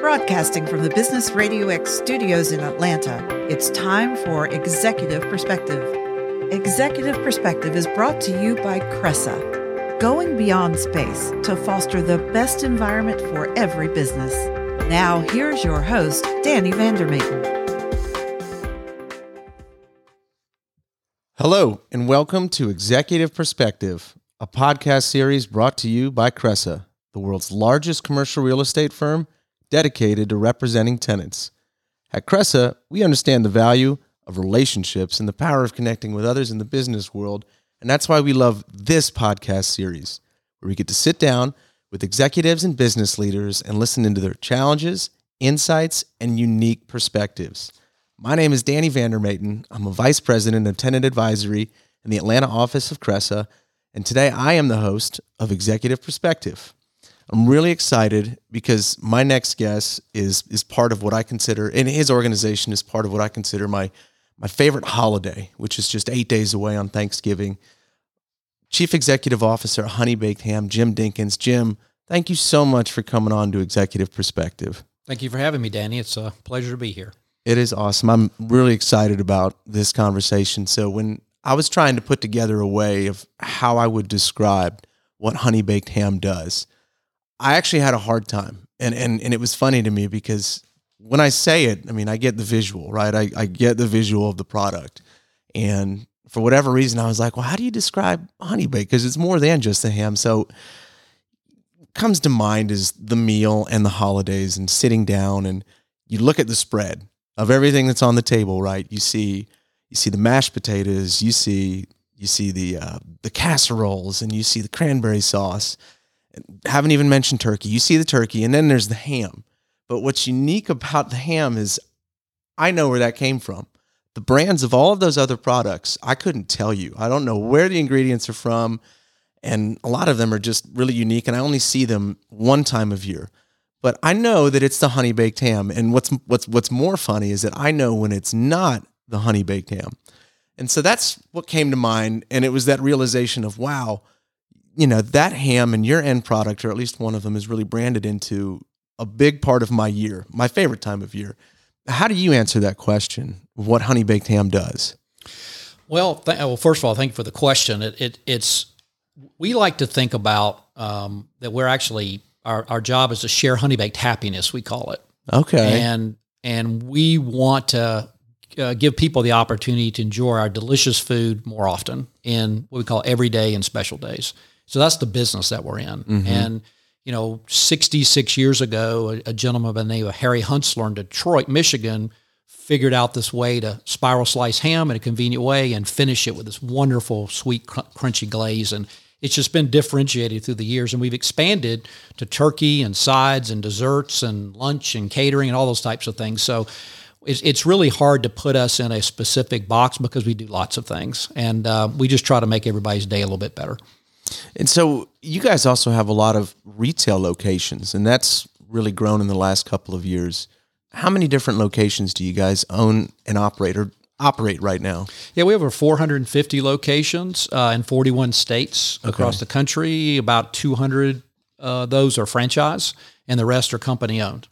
Broadcasting from the Business RadioX studios in Atlanta, it's time for Executive Perspective. Executive Perspective is brought to you by Cressa, going beyond space to foster the best environment for every business. Now, here's your host, Danny Vander Maten. Hello, and welcome to Executive Perspective, a podcast series brought to you by Cressa, the world's largest commercial real estate firm dedicated to representing tenants. At Cressa, we understand the value of relationships and the power of connecting with others in the business world, and that's why we love this podcast series, where we get to sit down with executives and business leaders and listen into their challenges, insights, and unique perspectives. My name is Danny Vander Maten. I'm a Vice President of Tenant Advisory in the Atlanta office of Cressa, and today I am the host of Executive Perspective. I'm really excited because my next guest is part of what I consider, and his organization is part of what I consider my favorite holiday, which is just 8 days away on Thanksgiving. Chief Executive Officer at HoneyBaked Ham, Jim Dinkins. Jim, thank you so much for coming on to Executive Perspective. Thank you for having me, Danny. It's a pleasure to be here. It is awesome. I'm really excited about this conversation. So when I was trying to put together a way of how I would describe what HoneyBaked Ham does, I actually had a hard time, and it was funny to me because when I say it, I mean, I get the visual, right? I get the visual of the product, and for whatever reason, I was like, well, how do you describe HoneyBaked? Because it's more than just the ham. So what comes to mind is the meal and the holidays and sitting down, and you look at the spread of everything that's on the table, right? You see the mashed potatoes, you see the casseroles, and you see the cranberry sauce. Haven't even mentioned turkey. You see the turkey, and then there's the ham. But what's unique about the ham is I know where that came from. The brands of all of those other products, I couldn't tell you. I don't know where the ingredients are from, and a lot of them are just really unique, and I only see them one time of year. But I know that it's the honey-baked ham, and what's more funny is that I know when it's not the honey-baked ham. And so that's what came to mind, and it was that realization of, wow, you know, that ham and your end product, or at least one of them, is really branded into a big part of my year, my favorite time of year. How do you answer that question, what HoneyBaked Ham does? Well, well, first of all, thank you for the question. It's we like to think about that we're actually, our job is to share honey-baked happiness, we call it. Okay. And we want to give people the opportunity to enjoy our delicious food more often in what we call everyday and special days. So that's the business that we're in. Mm-hmm. And, you know, 66 years ago, a gentleman by the name of Harry Hunsler in Detroit, Michigan, figured out this way to spiral slice ham in a convenient way and finish it with this wonderful, sweet, crunchy glaze. And it's just been differentiated through the years. And we've expanded to turkey and sides and desserts and lunch and catering and all those types of things. So it's really hard to put us in a specific box because we do lots of things. And we just try to make everybody's day a little bit better. And so you guys also have a lot of retail locations, and that's really grown in the last couple of years. How many different locations do you guys own and operate right now? Yeah, we have over 450 locations in 41 states across the country. About 200 those are franchise, and the rest are company-owned.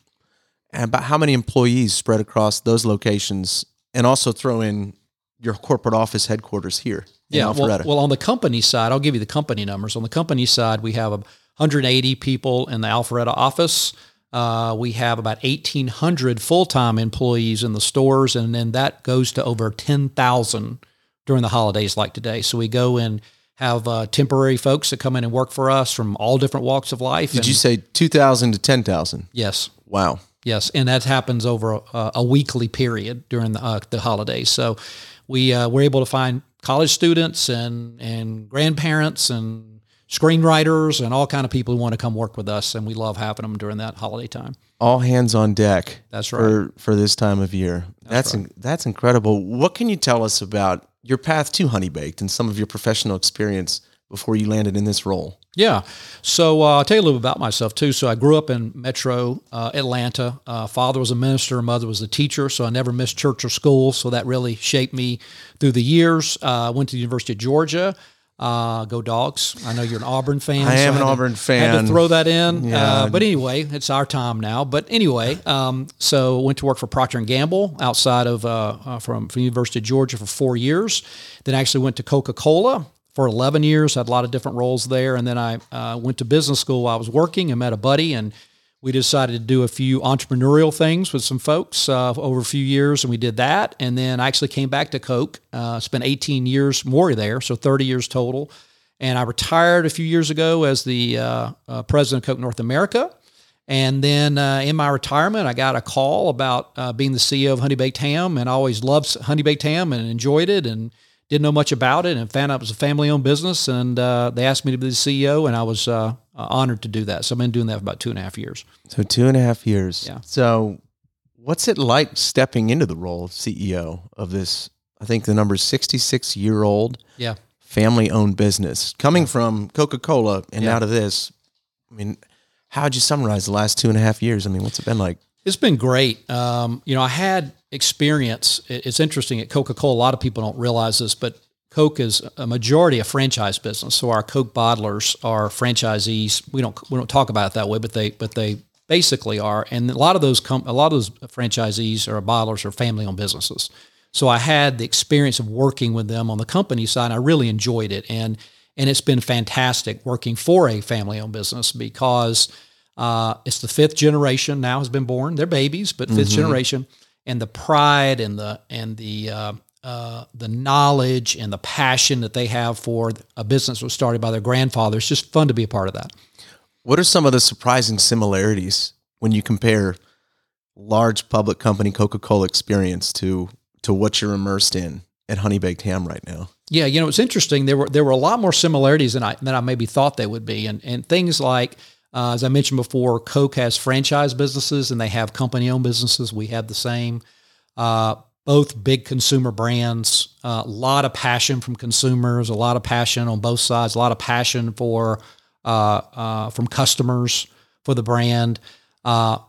And about how many employees spread across those locations, and also throw in your corporate office headquarters here? Yeah, well, on the company side, I'll give you the company numbers. On the company side, we have 180 people in the Alpharetta office. We have about 1,800 full-time employees in the stores, and then that goes to over 10,000 during the holidays like today. So we go and have temporary folks that come in and work for us from all different walks of life. Did you say 2,000 to 10,000? Yes. Wow. Yes, and that happens over a weekly period during the holidays. So we're able to find college students and grandparents and screenwriters and all kind of people who want to come work with us, and we love having them during that holiday time. All hands on deck. That's right. For this time of year. That's incredible. What can you tell us about your path to HoneyBaked and some of your professional experience before you landed in this role? Yeah. So I'll tell you a little bit about myself, too. So I grew up in metro Atlanta. Father was a minister. Mother was a teacher. So I never missed church or school. So that really shaped me through the years. I went to the University of Georgia. Go Dogs. I know you're an Auburn fan. I am an Auburn fan. Had to throw that in. Yeah. But anyway, it's our time now. But anyway, so went to work for Procter & Gamble outside of from University of Georgia for 4 years. Then I actually went to Coca-Cola for 11 years. Had a lot of different roles there. And then I went to business school while I was working and met a buddy. And we decided to do a few entrepreneurial things with some folks over a few years, and we did that. And then I actually came back to Coke, spent 18 years more there, so 30 years total. And I retired a few years ago as the president of Coke North America. And then in my retirement, I got a call about being the CEO of HoneyBaked Ham, and I always loved HoneyBaked Ham and enjoyed it and didn't know much about it and found out it was a family-owned business, and they asked me to be the CEO, and I was honored to do that. So I've been doing that for about 2.5 years. So 2.5 years. Yeah. So what's it like stepping into the role of CEO of this, I think the number 66-year-old yeah. family-owned business, coming from Coca-Cola and yeah. out of this? I mean, how'd you summarize the last 2.5 years? I mean, what's it been like? It's been great. I had experience. It's interesting at Coca-Cola. A lot of people don't realize this, but Coke is a majority a franchise business. So our Coke bottlers are franchisees. We don't talk about it that way, but they basically are. And a lot of those franchisees or bottlers are family-owned businesses. So I had the experience of working with them on the company side. And I really enjoyed it, and it's been fantastic working for a family-owned business because it's the fifth generation now has been born. They're babies, but fifth mm-hmm. generation, and the pride and the knowledge and the passion that they have for a business that was started by their grandfather. It's just fun to be a part of that. What are some of the surprising similarities when you compare large public company Coca-Cola experience to what you're immersed in at HoneyBaked Ham right now? Yeah, it's interesting. There were a lot more similarities than I maybe thought they would be, and things like. As I mentioned before, Coke has franchise businesses and they have company-owned businesses. We have the same. Both big consumer brands, a lot of passion from consumers, a lot of passion on both sides, a lot of passion for from customers for the brand.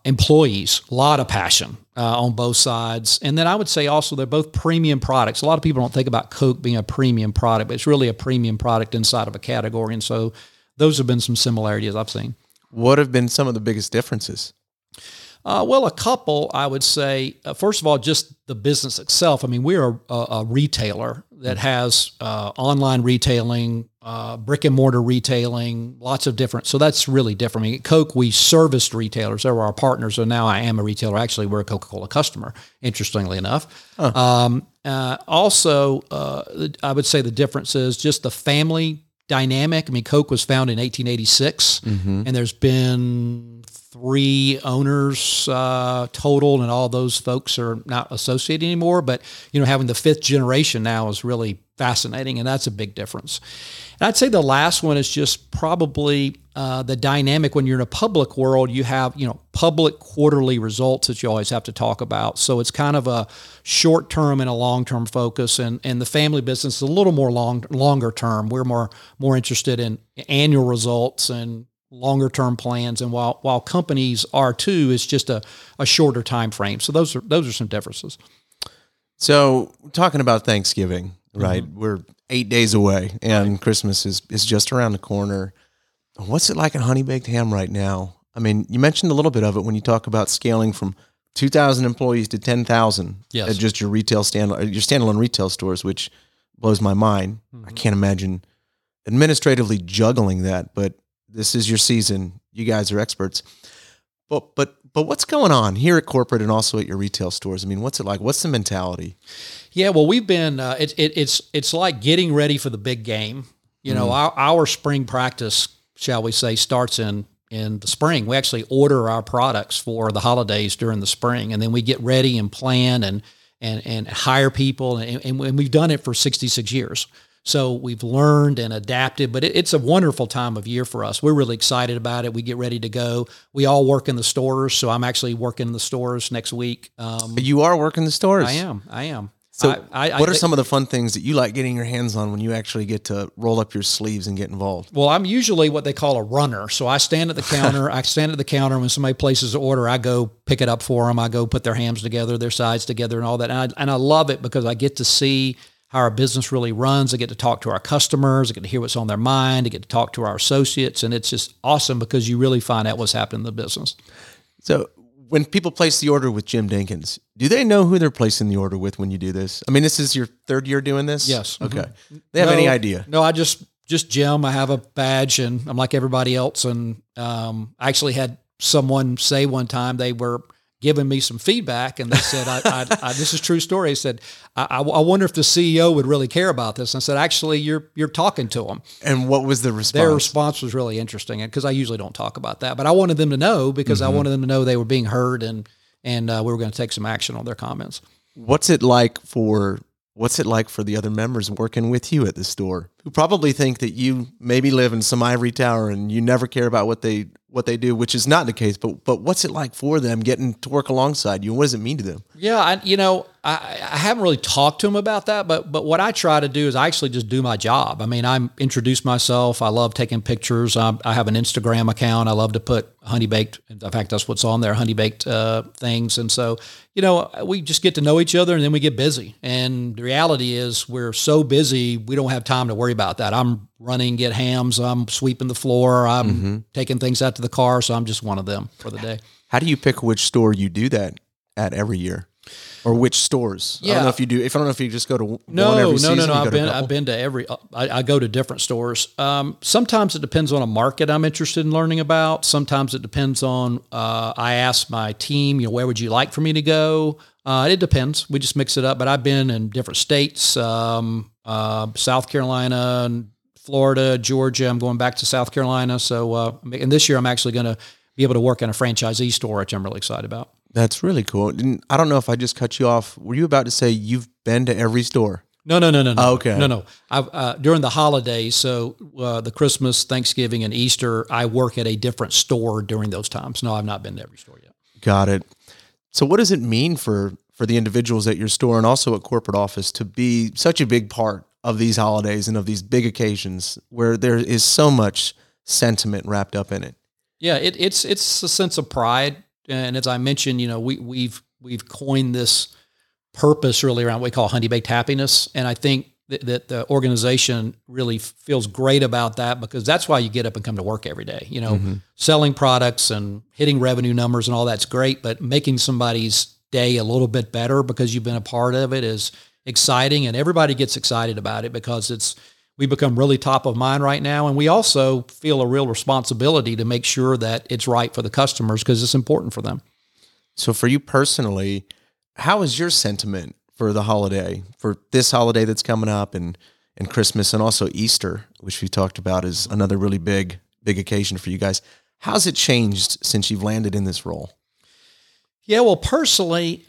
Employees, a lot of passion on both sides. And then I would say also they're both premium products. A lot of people don't think about Coke being a premium product, but it's really a premium product inside of a category. And so those have been some similarities I've seen. What have been some of the biggest differences? Well, a couple, I would say, first of all, just the business itself. I mean, we're a retailer that has online retailing, brick and mortar retailing, lots of different. So that's really different. I mean, at Coke, we serviced retailers. They were our partners. So now I am a retailer. Actually, we're a Coca-Cola customer, interestingly enough. Huh. I would say the difference is just the family dynamic. I mean, Coke was founded in 1886, mm-hmm. and there's been 3 owners total, and all those folks are not associated anymore. But having the fifth generation now is really fascinating, and that's a big difference. And I'd say the last one is just probably the dynamic when you're in a public world. You have public quarterly results that you always have to talk about, so it's kind of a short term and a long term focus. And the family business is a little more longer term. We're more interested in annual results and longer term plans, and while companies are too, it's just a shorter time frame. So those are some differences. So talking about Thanksgiving, right? Mm-hmm. We're 8 days away, and right. Christmas is just around the corner. What's it like at HoneyBaked Ham right now? I mean, you mentioned a little bit of it when you talk about scaling from 2,000 employees to 10,000 yes. at just your standalone retail stores, which blows my mind. Mm-hmm. I can't imagine administratively juggling that, but this is your season. You guys are experts. But what's going on here at corporate and also at your retail stores? I mean, what's it like? What's the mentality? Yeah, well, we've been it's like getting ready for the big game. Mm-hmm. Our spring practice, shall we say, starts in the spring. We actually order our products for the holidays during the spring, and then we get ready and plan and hire people, and we've done it for 66 years. So we've learned and adapted, but it's a wonderful time of year for us. We're really excited about it. We get ready to go. We all work in the stores, so I'm actually working in the stores next week. You are working the stores. I am. So what are some of the fun things that you like getting your hands on when you actually get to roll up your sleeves and get involved? Well, I'm usually what they call a runner. So I stand at the counter. When somebody places an order, I go pick it up for them. I go put their hams together, their sides together and all that. And I love it because I get to see how our business really runs. I get to talk to our customers. I get to hear what's on their mind. I get to talk to our associates. And it's just awesome because you really find out what's happening in the business. So when people place the order with Jim Dinkins, do they know who they're placing the order with when you do this? I mean, this is your third year doing this? Yes. Okay. Mm-hmm. They have any idea? No, I just Jim. I have a badge and I'm like everybody else. And I actually had someone say one time they were giving me some feedback and they said, I this is a true story. He said, I wonder if the CEO would really care about this. And I said, actually, you're talking to them. And what was the response? Their response was really interesting because I usually don't talk about that, but I wanted them to know because I wanted them to know they were being heard and we were going to take some action on their comments. What's it like for the other members working with you at the store who probably think that you maybe live in some ivory tower and you never care about what they do, which is not the case, but what's it like for them getting to work alongside you? What does it mean to them? Yeah. I haven't really talked to them about that, but what I try to do is I actually just do my job. I mean, I introduce myself. I love taking pictures. I have an Instagram account. I love to put HoneyBaked. In fact, that's what's on there, HoneyBaked things. And so, we just get to know each other and then we get busy. And the reality is we're so busy, we don't have time to worry about that. I'm running Get Hams. I'm sweeping the floor. I'm taking things out to the car. So I'm just one of them for the day. How do you pick which store you do that at every year? Or which stores? Yeah. I don't know if you do. I don't know if you just go to one every season. No. I've been to every. I go to different stores. Sometimes it depends on a market I'm interested in learning about. Sometimes it depends on. I ask my team, where would you like for me to go? It depends. We just mix it up. But I've been in different states: South Carolina, Florida, Georgia. I'm going back to South Carolina. So, and this year I'm actually going to be able to work in a franchisee store, which I'm really excited about. That's really cool. And I don't know if I just cut you off. Were you about to say you've been to every store? No. Oh, okay. No. During the holidays, so the Christmas, Thanksgiving, and Easter, I work at a different store during those times. No, I've not been to every store yet. Got it. So what does it mean for the individuals at your store and also at corporate office to be such a big part of these holidays and of these big occasions where there is so much sentiment wrapped up in it? Yeah, it's a sense of pride. And as I mentioned, we've coined this purpose really around what we call honey-baked happiness. And I think that the organization really feels great about that because that's why you get up and come to work every day. Selling products and hitting revenue numbers and all that's great, but making somebody's day a little bit better because you've been a part of it is exciting. And everybody gets excited about it because we become really top of mind right now. And we also feel a real responsibility to make sure that it's right for the customers because it's important for them. So for you personally, how is your sentiment for this holiday that's coming up and Christmas and also Easter, which we talked about is another really big, big occasion for you guys. How's it changed since you've landed in this role? Yeah, well, personally,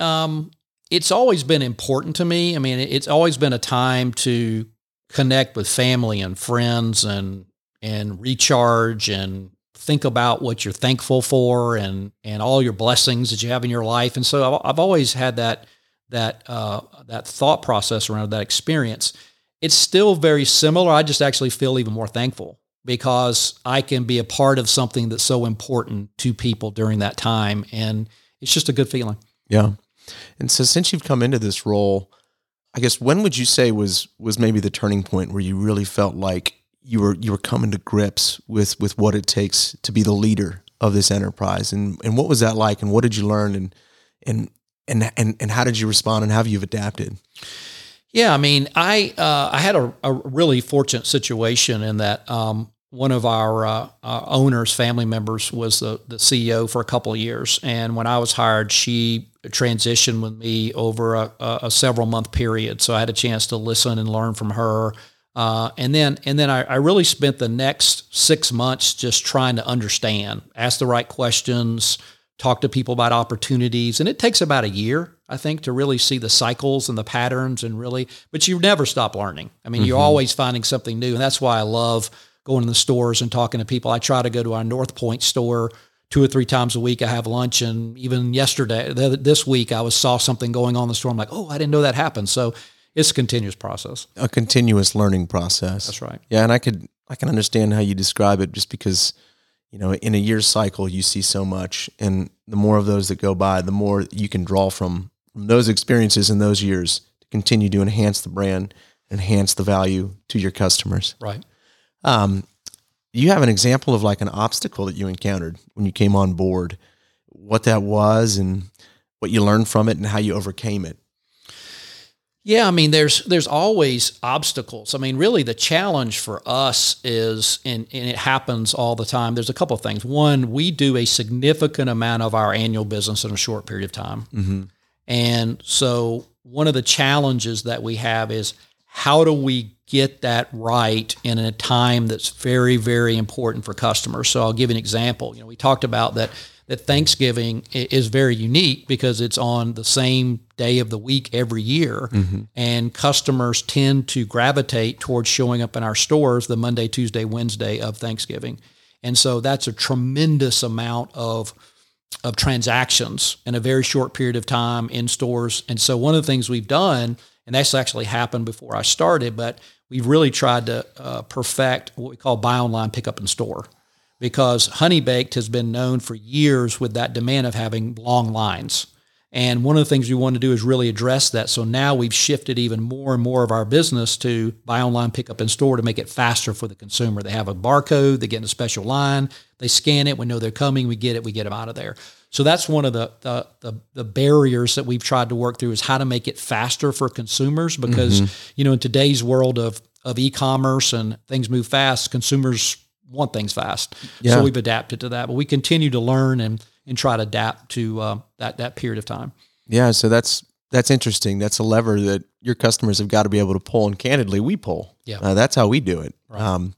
it's always been important to me. I mean, it's always been a time to connect with family and friends and recharge and think about what you're thankful for and all your blessings that you have in your life. And so I've always had that thought process around that experience. It's still very similar. I just actually feel even more thankful because I can be a part of something that's so important to people during that time. And it's just a good feeling. Yeah. And so since you've come into this role, I guess when would you say was maybe the turning point where you really felt like you were coming to grips with what it takes to be the leader of this enterprise? And what was that like and what did you learn and how did you respond and how have you adapted? Yeah, I mean, I had a really fortunate situation in that one of our owners, family members, was the CEO for a couple of years. And when I was hired, she transitioned with me over a several month period. So I had a chance to listen and learn from her. And then I really spent the next 6 months just trying to understand, ask the right questions, talk to people about opportunities. And it takes about a year, I think, to really see the cycles and the patterns but you never stop learning. I mean, you're always finding something new. And that's why I love going to the stores and talking to people. I try to go to our North Point store 2 or 3 times a week. I have lunch. And even this week, I saw something going on in the store. I'm like, oh, I didn't know that happened. So it's a continuous process. A continuous learning process. That's right. Yeah. And I can understand how you describe it just because, in a year cycle, you see so much. And the more of those that go by, the more you can draw from those experiences in those years to continue to enhance the brand, enhance the value to your customers. Right. You have an example of like an obstacle that you encountered when you came on board, what that was and what you learned from it and how you overcame it. Yeah, I mean, there's always obstacles. I mean, really the challenge for us is, and it happens all the time, there's a couple of things. One, we do a significant amount of our annual business in a short period of time. Mm-hmm. And so one of the challenges that we have is how do we get that right in a time that's very, very important for customers. So I'll give an example. You know, we talked about that Thanksgiving is very unique because it's on the same day of the week every year, mm-hmm. and customers tend to gravitate towards showing up in our stores the Monday, Tuesday, Wednesday of Thanksgiving. And so that's a tremendous amount of transactions in a very short period of time in stores. And so one of the things we've done, and that's actually happened before I started, but we've really tried to perfect what we call buy online, pick up in store, because HoneyBaked has been known for years with that demand of having long lines. And one of the things we want to do is really address that. So now we've shifted even more and more of our business to buy online, pick up in store to make it faster for the consumer. They have a barcode, they get in a special line, they scan it, we know they're coming, we get them out of there. So that's one of the barriers that we've tried to work through is how to make it faster for consumers because, mm-hmm. you know, in today's world of e-commerce and things move fast, consumers want things fast. Yeah. So we've adapted to that, but we continue to learn and try to adapt to that period of time. Yeah. So that's interesting. That's a lever that your customers have got to be able to pull, and candidly we pull. Yeah. That's how we do it. Right.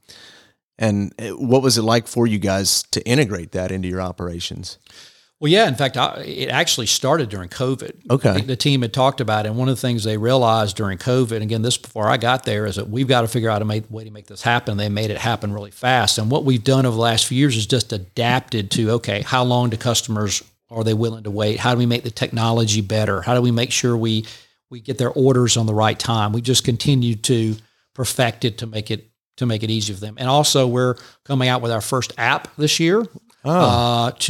And what was it like for you guys to integrate that into your operations? Well, yeah. In fact, it actually started during COVID. Okay. The team had talked about it. And one of the things they realized during COVID, and again, this before I got there, is that we've got to figure out a way to make this happen. They made it happen really fast. And what we've done over the last few years is just adapted to, okay, how long do customers, are they willing to wait? How do we make the technology better? How do we make sure we get their orders on the right time? We just continue to perfect it to make it easy for them. And also we're coming out with our first app this year. To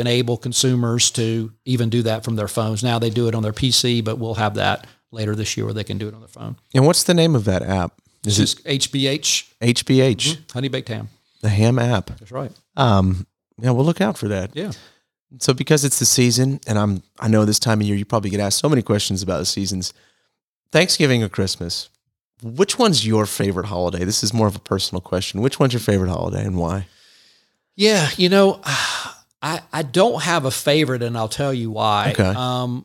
enable consumers to even do that from their phones. Now they do it on their PC, but we'll have that later this year where they can do it on their phone. And what's the name of that app? Is it HBH? HBH. Mm-hmm. HoneyBaked Ham. The ham app. That's right. Yeah, we'll look out for that. Yeah. So because it's the season, and I know this time of year you probably get asked so many questions about the seasons. Thanksgiving or Christmas, which one's your favorite holiday? This is more of a personal question. Which one's your favorite holiday and why? Yeah, you know, I don't have a favorite, and I'll tell you why. Okay.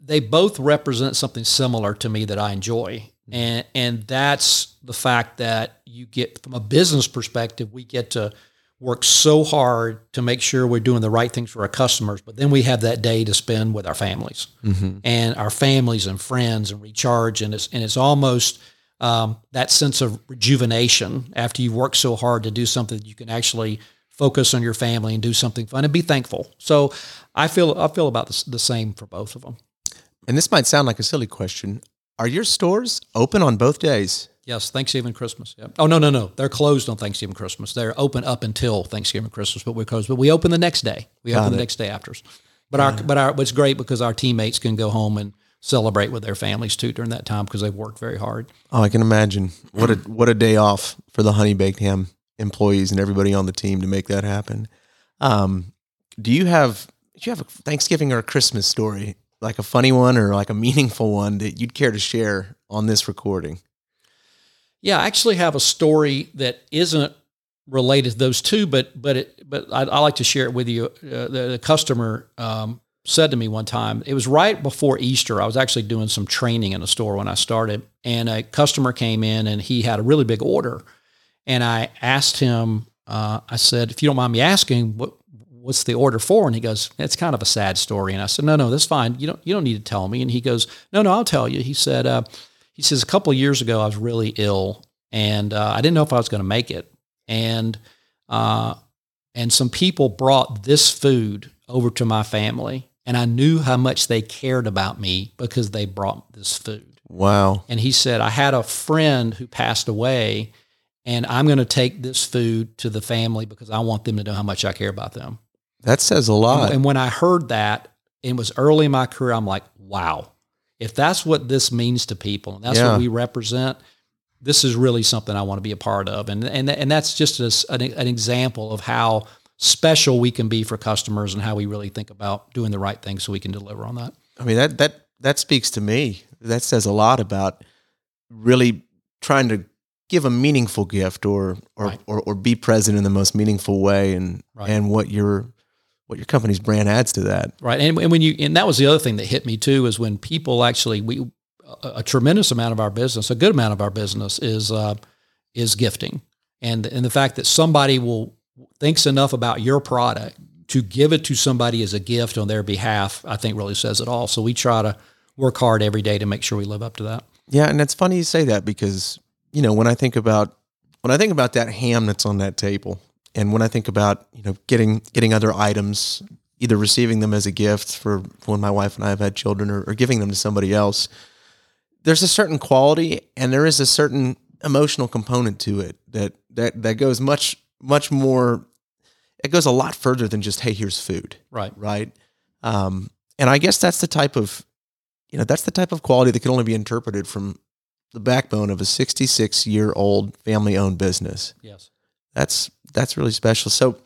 They both represent something similar to me that I enjoy, and that's the fact that you get, from a business perspective, we get to work so hard to make sure we're doing the right things for our customers, but then we have that day to spend with our families, mm-hmm. and our families and friends and recharge, and it's almost that sense of rejuvenation after you've worked so hard to do something that you can actually focus on your family and do something fun and be thankful. So I feel about the same for both of them. And this might sound like a silly question. Are your stores open on both days? Yes, Thanksgiving and Christmas. Yep. Oh, no. They're closed on Thanksgiving and Christmas. They're open up until Thanksgiving and Christmas, but we're closed. But we open the next day. We open the next day after. But it's great because our teammates can go home and celebrate with their families too during that time because they've worked very hard. Oh, I can imagine. What a day off for the HoneyBaked Ham employees and everybody on the team to make that happen. Do you have a Thanksgiving or a Christmas story, like a funny one or like a meaningful one that you'd care to share on this recording? Yeah, I actually have a story that isn't related to those two, but I like to share it with you. The customer said to me one time, it was right before Easter. I was actually doing some training in a store when I started, and a customer came in and he had a really big order. And I asked him, I said, if you don't mind me asking, what's the order for? And he goes, it's kind of a sad story. And I said, no, that's fine. You don't need to tell me. And he goes, no, I'll tell you. He said, a couple of years ago, I was really ill and I didn't know if I was going to make it. And some people brought this food over to my family, and I knew how much they cared about me because they brought this food. Wow. And he said, I had a friend who passed away, and I'm going to take this food to the family because I want them to know how much I care about them. That says a lot. And when I heard that, it was early in my career, I'm like, wow. If that's what this means to people, and that's what we represent, this is really something I want to be a part of. And that's just an example of how special we can be for customers and how we really think about doing the right thing so we can deliver on that. I mean, that speaks to me. That says a lot about really trying to give a meaningful gift or be present in the most meaningful way and what your company's brand adds to that. Right. And that was the other thing that hit me too, is when people actually, a tremendous amount of our business, a good amount of our business is gifting. And the fact that somebody thinks enough about your product to give it to somebody as a gift on their behalf, I think really says it all. So we try to work hard every day to make sure we live up to that. Yeah. And it's funny you say that because, you know, when I think about that ham that's on that table, and when I think about, you know, getting other items, either receiving them as a gift for when my wife and I have had children, or giving them to somebody else, there's a certain quality and there is a certain emotional component to it that goes much, much more. It goes a lot further than just, hey, here's food. Right. Right. And I guess that's the type of, you know, that's the type of quality that can only be interpreted from the backbone of a 66-year-old family-owned business. Yes. That's really special. So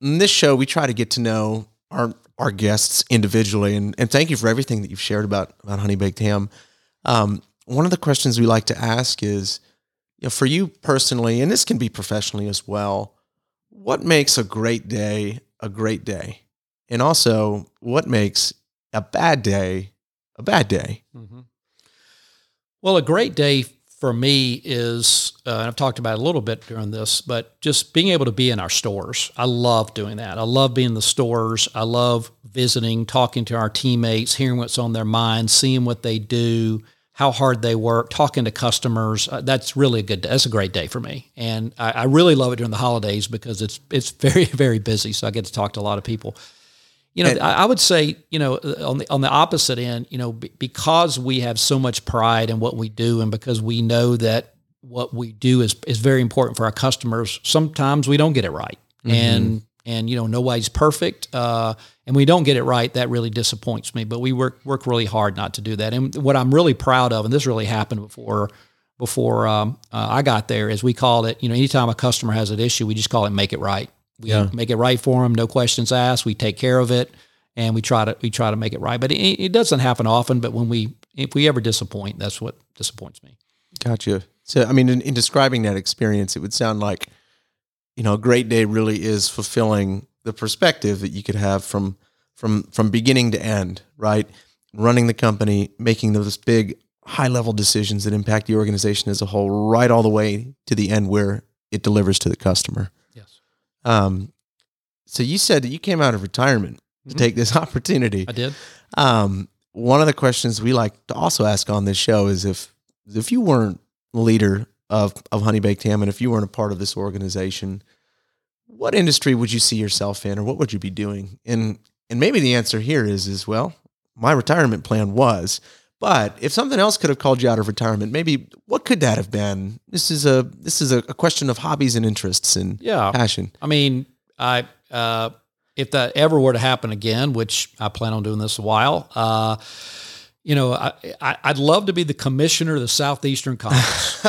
in this show, we try to get to know our guests individually, and thank you for everything that you've shared about HoneyBaked Ham. One of the questions we like to ask is, you know, for you personally, and this can be professionally as well, what makes a great day? And also, what makes a bad day? Mm-hmm. Well, a great day for me is, and I've talked about it a little bit during this, but just being able to be in our stores. I love doing that. I love being in the stores. I love visiting, talking to our teammates, hearing what's on their mind, seeing what they do, how hard they work, talking to customers. That's really that's a great day for me. And I really love it during the holidays because it's very, very busy. So I get to talk to a lot of people. You know, I would say, you know, on the opposite end, you know, because we have so much pride in what we do, and because we know that what we do is very important for our customers, sometimes we don't get it right. Mm-hmm. And you know, nobody's perfect, and we don't get it right. That really disappoints me. But we work really hard not to do that. And what I'm really proud of, and this really happened before I got there, is we called it, you know, anytime a customer has an issue, we just call it make it right. We make it right for them. No questions asked. We take care of it, and we try to make it right. But it doesn't happen often. But if we ever disappoint, that's what disappoints me. Gotcha. So, I mean, in describing that experience, it would sound like, you know, a great day really is fulfilling the perspective that you could have from beginning to end, right? Running the company, making those big high level decisions that impact the organization as a whole, right all the way to the end where it delivers to the customer. So you said that you came out of retirement to take this opportunity. I did. One of the questions we like to also ask on this show is if you weren't leader of HoneyBaked Ham, and if you weren't a part of this organization, what industry would you see yourself in, or what would you be doing? And maybe the answer here is, well, my retirement plan was, but if something else could have called you out of retirement, maybe what could that have been? This is a question of hobbies and interests and passion. I mean, I if that ever were to happen again, which I plan on doing this a while, you know, I'd love to be the commissioner of the Southeastern Conference.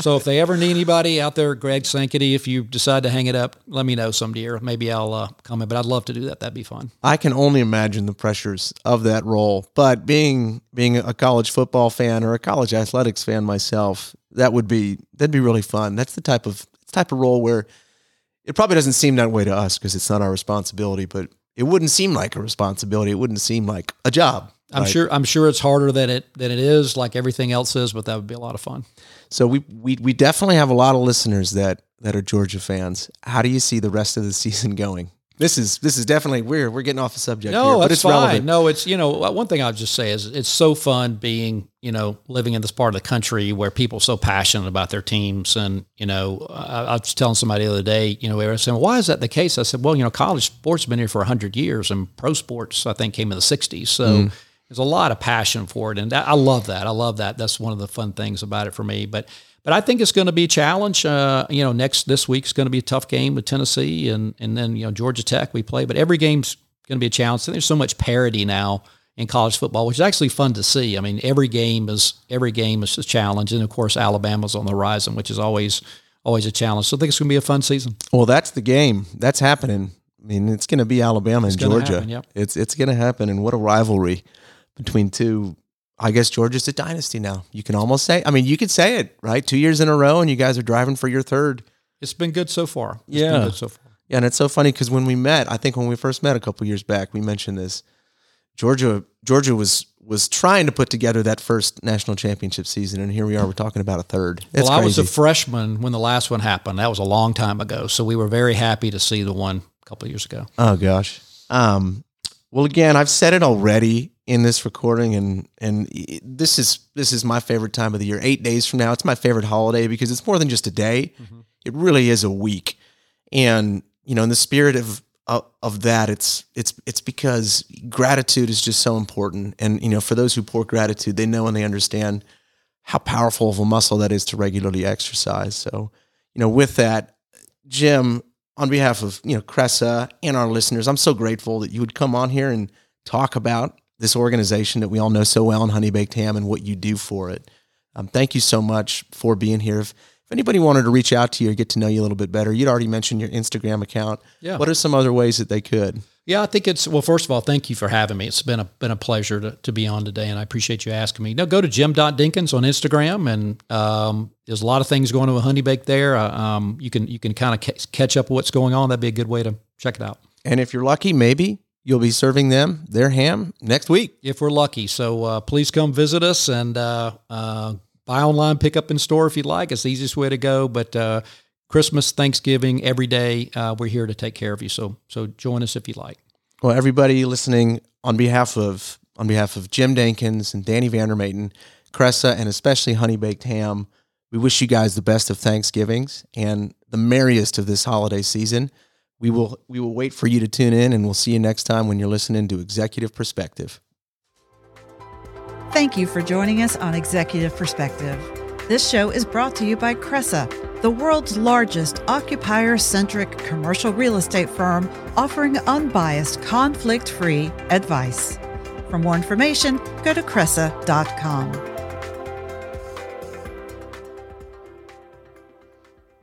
So if they ever need anybody out there, Greg Sankey, if you decide to hang it up, let me know some dear. Maybe I'll come in, but I'd love to do that. That'd be fun. I can only imagine the pressures of that role, but being a college football fan or a college athletics fan myself, that'd be really fun. That's the type of role where it probably doesn't seem that way to us because it's not our responsibility, but it wouldn't seem like a responsibility. It wouldn't seem like a job. I'm sure it's harder than it is, like everything else is, but that would be a lot of fun. So we definitely have a lot of listeners that are Georgia fans. How do you see the rest of the season going? This is definitely weird. We're getting off the subject. No, that's fine. Relevant. No, it's, you know, one thing I'll just say is it's so fun being, you know, living in this part of the country where people are so passionate about their teams. And, you know, I was telling somebody the other day, you know, we were saying, why is that the case? I said, well, you know, college sports has been here for 100 years, and pro sports, I think, came in the 60s. So there's a lot of passion for it. And I love that. That's one of the fun things about it for me. But I think it's going to be a challenge. You know, this week's going to be a tough game with Tennessee, and then, you know, Georgia Tech we play. But every game's going to be a challenge. And there's so much parity now in college football, which is actually fun to see. I mean, every game is a challenge, and of course, Alabama's on the horizon, which is always a challenge. So I think it's going to be a fun season. Well, that's the game that's happening. I mean, it's going to be Alabama and Georgia. Happen, yep. It's going to happen, and what a rivalry between two. I guess Georgia's a dynasty now. You can almost say. I mean, you could say it, right? 2 years in a row, and you guys are driving for your third. It's been good so far. Yeah, and it's so funny because when we met, I think when we first met a couple years back, we mentioned this. Georgia was trying to put together that first national championship season, and here we are. We're talking about a third. It's crazy. I was a freshman when the last one happened. That was a long time ago, so we were very happy to see the one a couple of years ago. Oh gosh. Well, again, I've said it already in this recording, and this is my favorite time of the year. 8 days from now, it's my favorite holiday because it's more than just a day. Mm-hmm. It really is a week. And, you know, in the spirit of that, it's because gratitude is just so important. And, you know, for those who pour gratitude, they know and they understand how powerful of a muscle that is to regularly exercise. So, you know, with that, Jim, on behalf of, you know, Cressa and our listeners, I'm so grateful that you would come on here and talk about this organization that we all know so well in HoneyBaked Ham and what you do for it. Thank you so much for being here. If anybody wanted to reach out to you or get to know you a little bit better, you'd already mentioned your Instagram account. Yeah. What are some other ways that they could? Yeah, I think well, first of all, thank you for having me. It's been a pleasure to be on today, and I appreciate you asking me. No, go to jim.dinkins on Instagram, and there's a lot of things going on with HoneyBaked there. You can kind of catch up with what's going on. That'd be a good way to check it out. And if you're lucky, maybe you'll be serving them their ham next week. If we're lucky. So please come visit us, and buy online, pick up in store if you'd like. It's the easiest way to go. But Christmas, Thanksgiving, every day, we're here to take care of you. So join us if you'd like. Well, everybody listening, on behalf of Jim Dinkins and Danny Vander Maten, Cressa, and especially HoneyBaked Ham, we wish you guys the best of Thanksgivings and the merriest of this holiday season. We will wait for you to tune in, and we'll see you next time when you're listening to Executive Perspective. Thank you for joining us on Executive Perspective. This show is brought to you by Cressa, the world's largest occupier-centric commercial real estate firm offering unbiased, conflict-free advice. For more information, go to Cressa.com.